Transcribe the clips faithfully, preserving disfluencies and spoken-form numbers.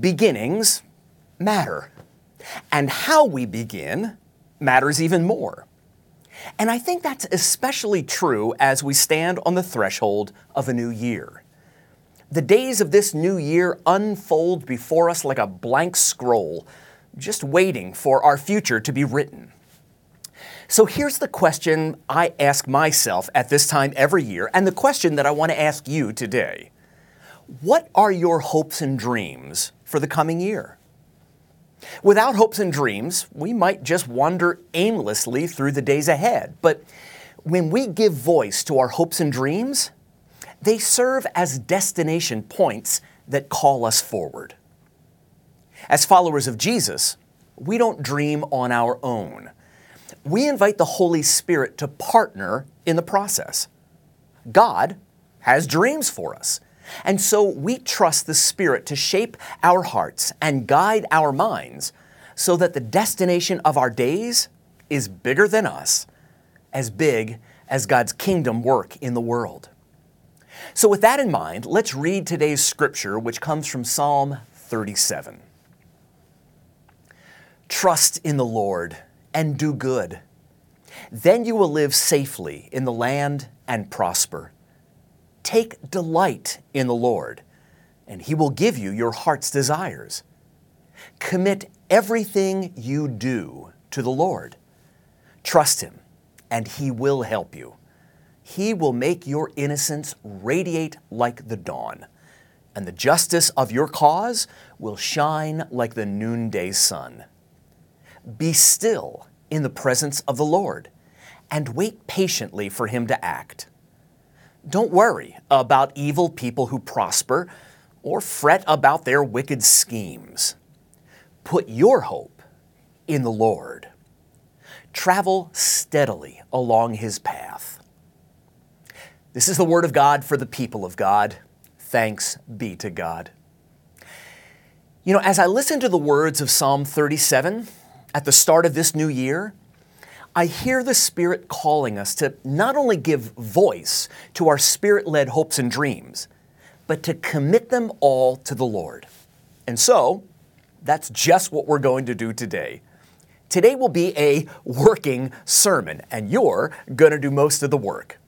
beginnings matter. And how we begin matters even more. And I think that's especially true as we stand on the threshold of a new year. The days of this new year unfold before us like a blank scroll, just waiting for our future to be written. So here's the question I ask myself at this time every year, and the question that I want to ask you today. What are your hopes and dreams for the coming year? Without hopes and dreams, we might just wander aimlessly through the days ahead. But when we give voice to our hopes and dreams, they serve as destination points that call us forward. As followers of Jesus, we don't dream on our own. We invite the Holy Spirit to partner in the process. God has dreams for us. And so we trust the Spirit to shape our hearts and guide our minds so that the destination of our days is bigger than us, as big as God's kingdom work in the world. So with that in mind, let's read today's scripture, which comes from Psalm thirty-seven. Trust in the Lord and do good. Then you will live safely in the land and prosper. Take delight in the Lord, and He will give you your heart's desires. Commit everything you do to the Lord. Trust Him, and He will help you. He will make your innocence radiate like the dawn, and the justice of your cause will shine like the noonday sun. Be still in the presence of the Lord, and wait patiently for Him to act. Don't worry about evil people who prosper or fret about their wicked schemes. Put your hope in the Lord. Travel steadily along His path. This is the word of God for the people of God. Thanks be to God. You know, as I listen to the words of Psalm thirty-seven at the start of this new year, I hear the Spirit calling us to not only give voice to our Spirit-led hopes and dreams, but to commit them all to the Lord. And so, that's just what we're going to do today. Today will be a working sermon, and you're going to do most of the work.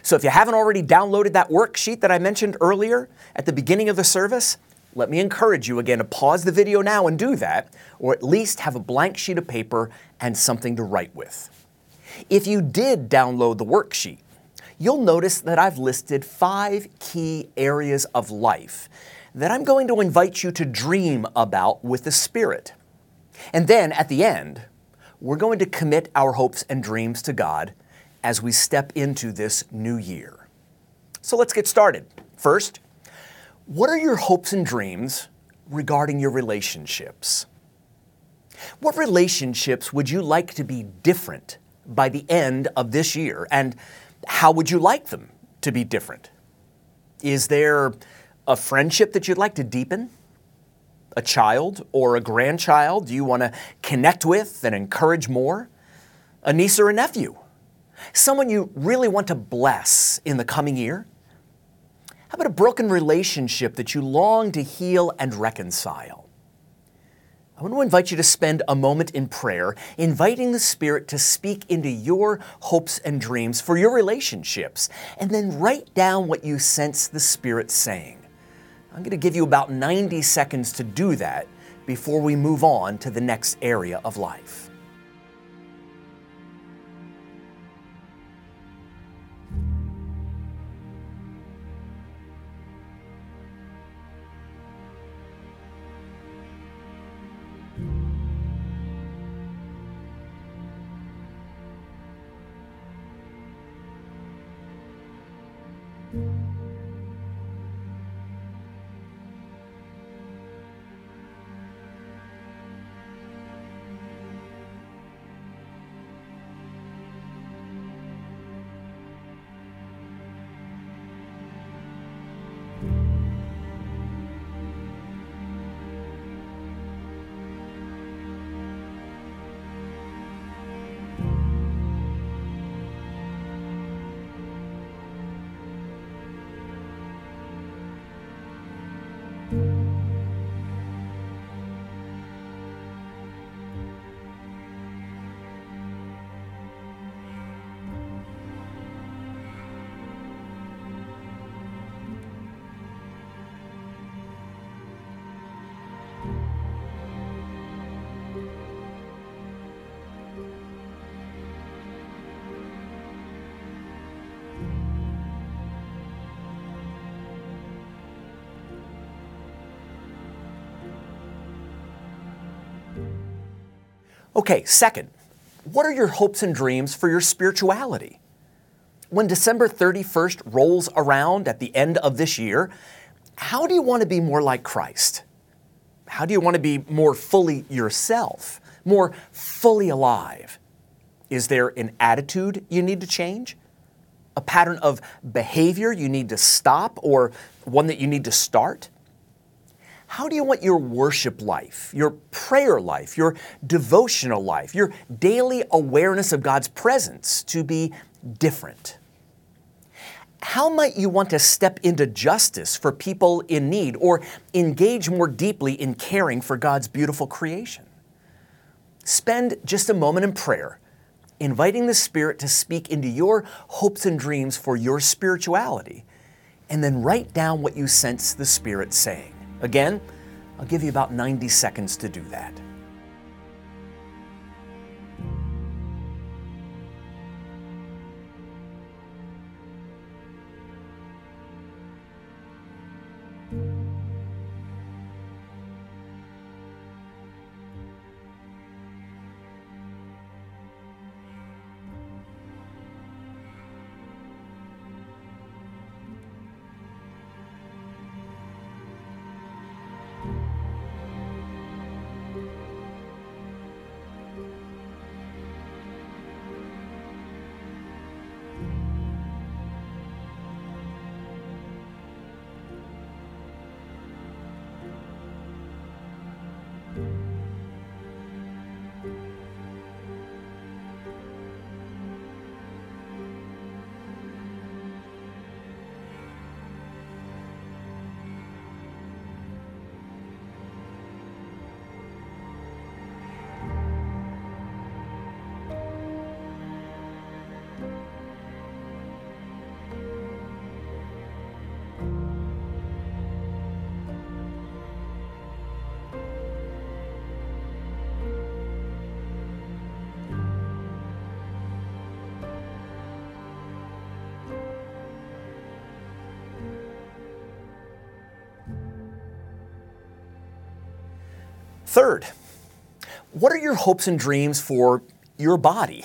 So if you haven't already downloaded that worksheet that I mentioned earlier at the beginning of the service, let me encourage you again to pause the video now and do that, or at least have a blank sheet of paper and something to write with. If you did download the worksheet, you'll notice that I've listed five key areas of life that I'm going to invite you to dream about with the Spirit. And then at the end, we're going to commit our hopes and dreams to God as we step into this new year. So let's get started. First, what are your hopes and dreams regarding your relationships? What relationships would you like to be different by the end of this year, and how would you like them to be different? Is there a friendship that you'd like to deepen? A child or a grandchild you want to connect with and encourage more? A niece or a nephew? Someone you really want to bless in the coming year? How about a broken relationship that you long to heal and reconcile? I want to invite you to spend a moment in prayer, inviting the Spirit to speak into your hopes and dreams for your relationships, and then write down what you sense the Spirit saying. I'm going to give you about ninety seconds to do that before we move on to the next area of life. Okay, second, what are your hopes and dreams for your spirituality? When December thirty-first rolls around at the end of this year, how do you want to be more like Christ? How do you want to be more fully yourself, more fully alive? Is there an attitude you need to change? A pattern of behavior you need to stop, or one that you need to start? How do you want your worship life, your prayer life, your devotional life, your daily awareness of God's presence to be different? How might you want to step into justice for people in need, or engage more deeply in caring for God's beautiful creation? Spend just a moment in prayer, inviting the Spirit to speak into your hopes and dreams for your spirituality, and then write down what you sense the Spirit saying. Again, I'll give you about ninety seconds to do that. Third, what are your hopes and dreams for your body?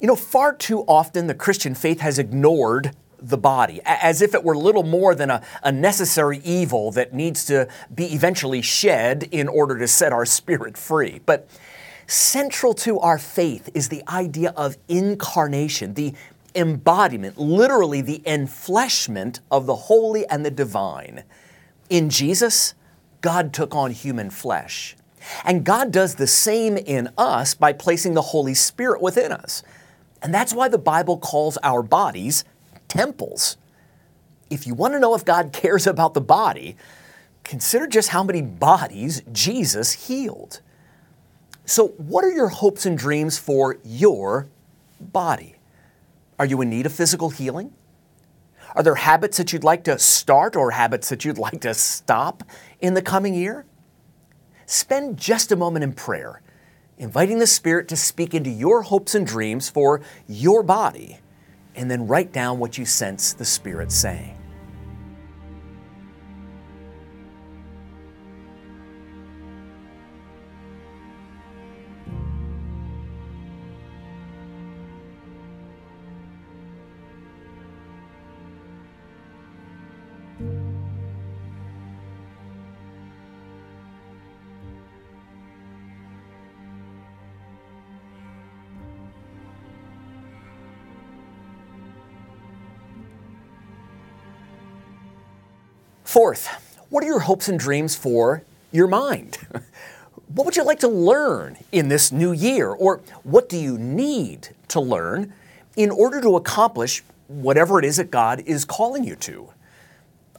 You know, far too often the Christian faith has ignored the body, as if it were little more than a, a necessary evil that needs to be eventually shed in order to set our spirit free. But central to our faith is the idea of incarnation, the embodiment, literally the enfleshment of the holy and the divine. In Jesus, God took on human flesh. And God does the same in us by placing the Holy Spirit within us. And that's why the Bible calls our bodies temples. If you want to know if God cares about the body, consider just how many bodies Jesus healed. So, what are your hopes and dreams for your body? Are you in need of physical healing? Are there habits that you'd like to start or habits that you'd like to stop in the coming year? Spend just a moment in prayer, inviting the Spirit to speak into your hopes and dreams for your body, and then write down what you sense the Spirit saying. Fourth, what are your hopes and dreams for your mind? What would you like to learn in this new year? Or what do you need to learn in order to accomplish whatever it is that God is calling you to?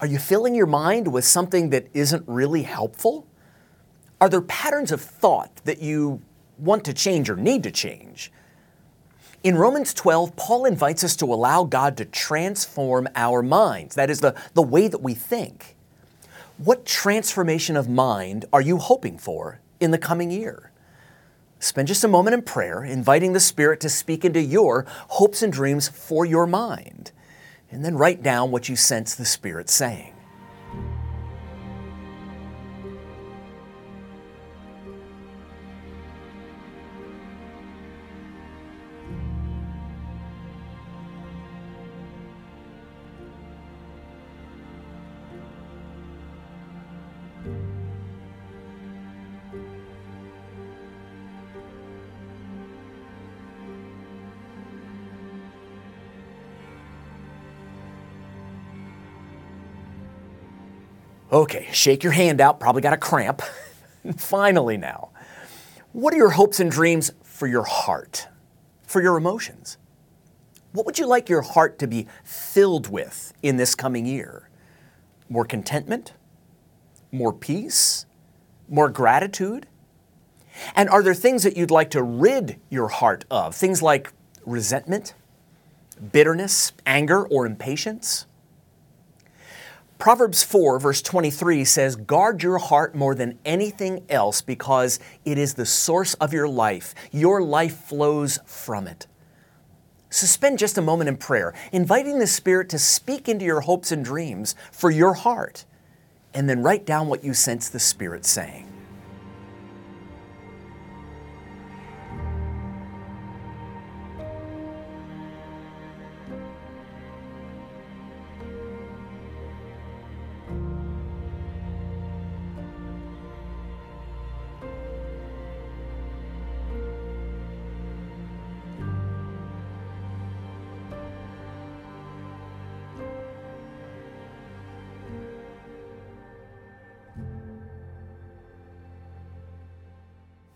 Are you filling your mind with something that isn't really helpful? Are there patterns of thought that you want to change or need to change? In Romans twelve, Paul invites us to allow God to transform our minds. That is, the, the way that we think. What transformation of mind are you hoping for in the coming year? Spend just a moment in prayer, inviting the Spirit to speak into your hopes and dreams for your mind, and then write down what you sense the Spirit saying. Okay, shake your hand out, probably got a cramp. Finally now, what are your hopes and dreams for your heart, for your emotions? What would you like your heart to be filled with in this coming year? More contentment? More peace? More gratitude? And are there things that you'd like to rid your heart of? Things like resentment, bitterness, anger, or impatience? Proverbs four, verse twenty-three says, "Guard your heart more than anything else because it is the source of your life. Your life flows from it." Suspend just a moment in prayer, inviting the Spirit to speak into your hopes and dreams for your heart, and then write down what you sense the Spirit saying.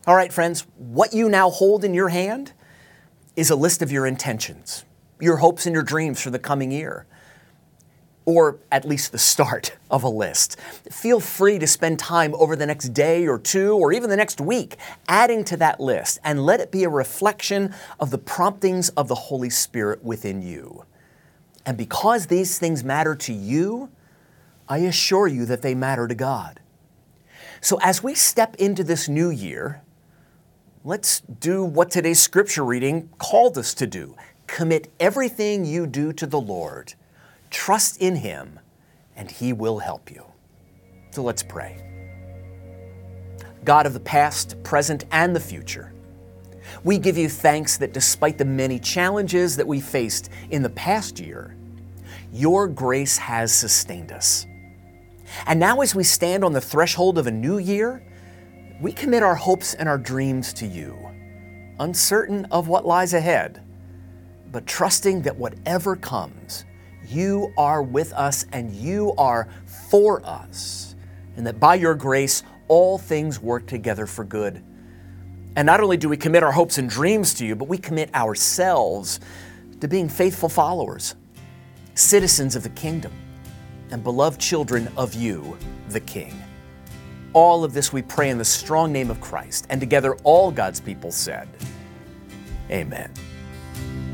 All right, friends, what you now hold in your hand is a list of your intentions, your hopes and your dreams for the coming year, or at least the start of a list. Feel free to spend time over the next day or two, or even the next week, adding to that list, and let it be a reflection of the promptings of the Holy Spirit within you. And because these things matter to you, I assure you that they matter to God. So as we step into this new year, let's do what today's scripture reading called us to do. Commit everything you do to the Lord. Trust in Him, and He will help you. So let's pray. God of the past, present, and the future, we give you thanks that despite the many challenges that we faced in the past year, your grace has sustained us. And now as we stand on the threshold of a new year, we commit our hopes and our dreams to you, uncertain of what lies ahead, but trusting that whatever comes, you are with us and you are for us, and that by your grace, all things work together for good. And not only do we commit our hopes and dreams to you, but we commit ourselves to being faithful followers, citizens of the kingdom, and beloved children of you, the King. All of this we pray in the strong name of Christ, and together all God's people said, Amen.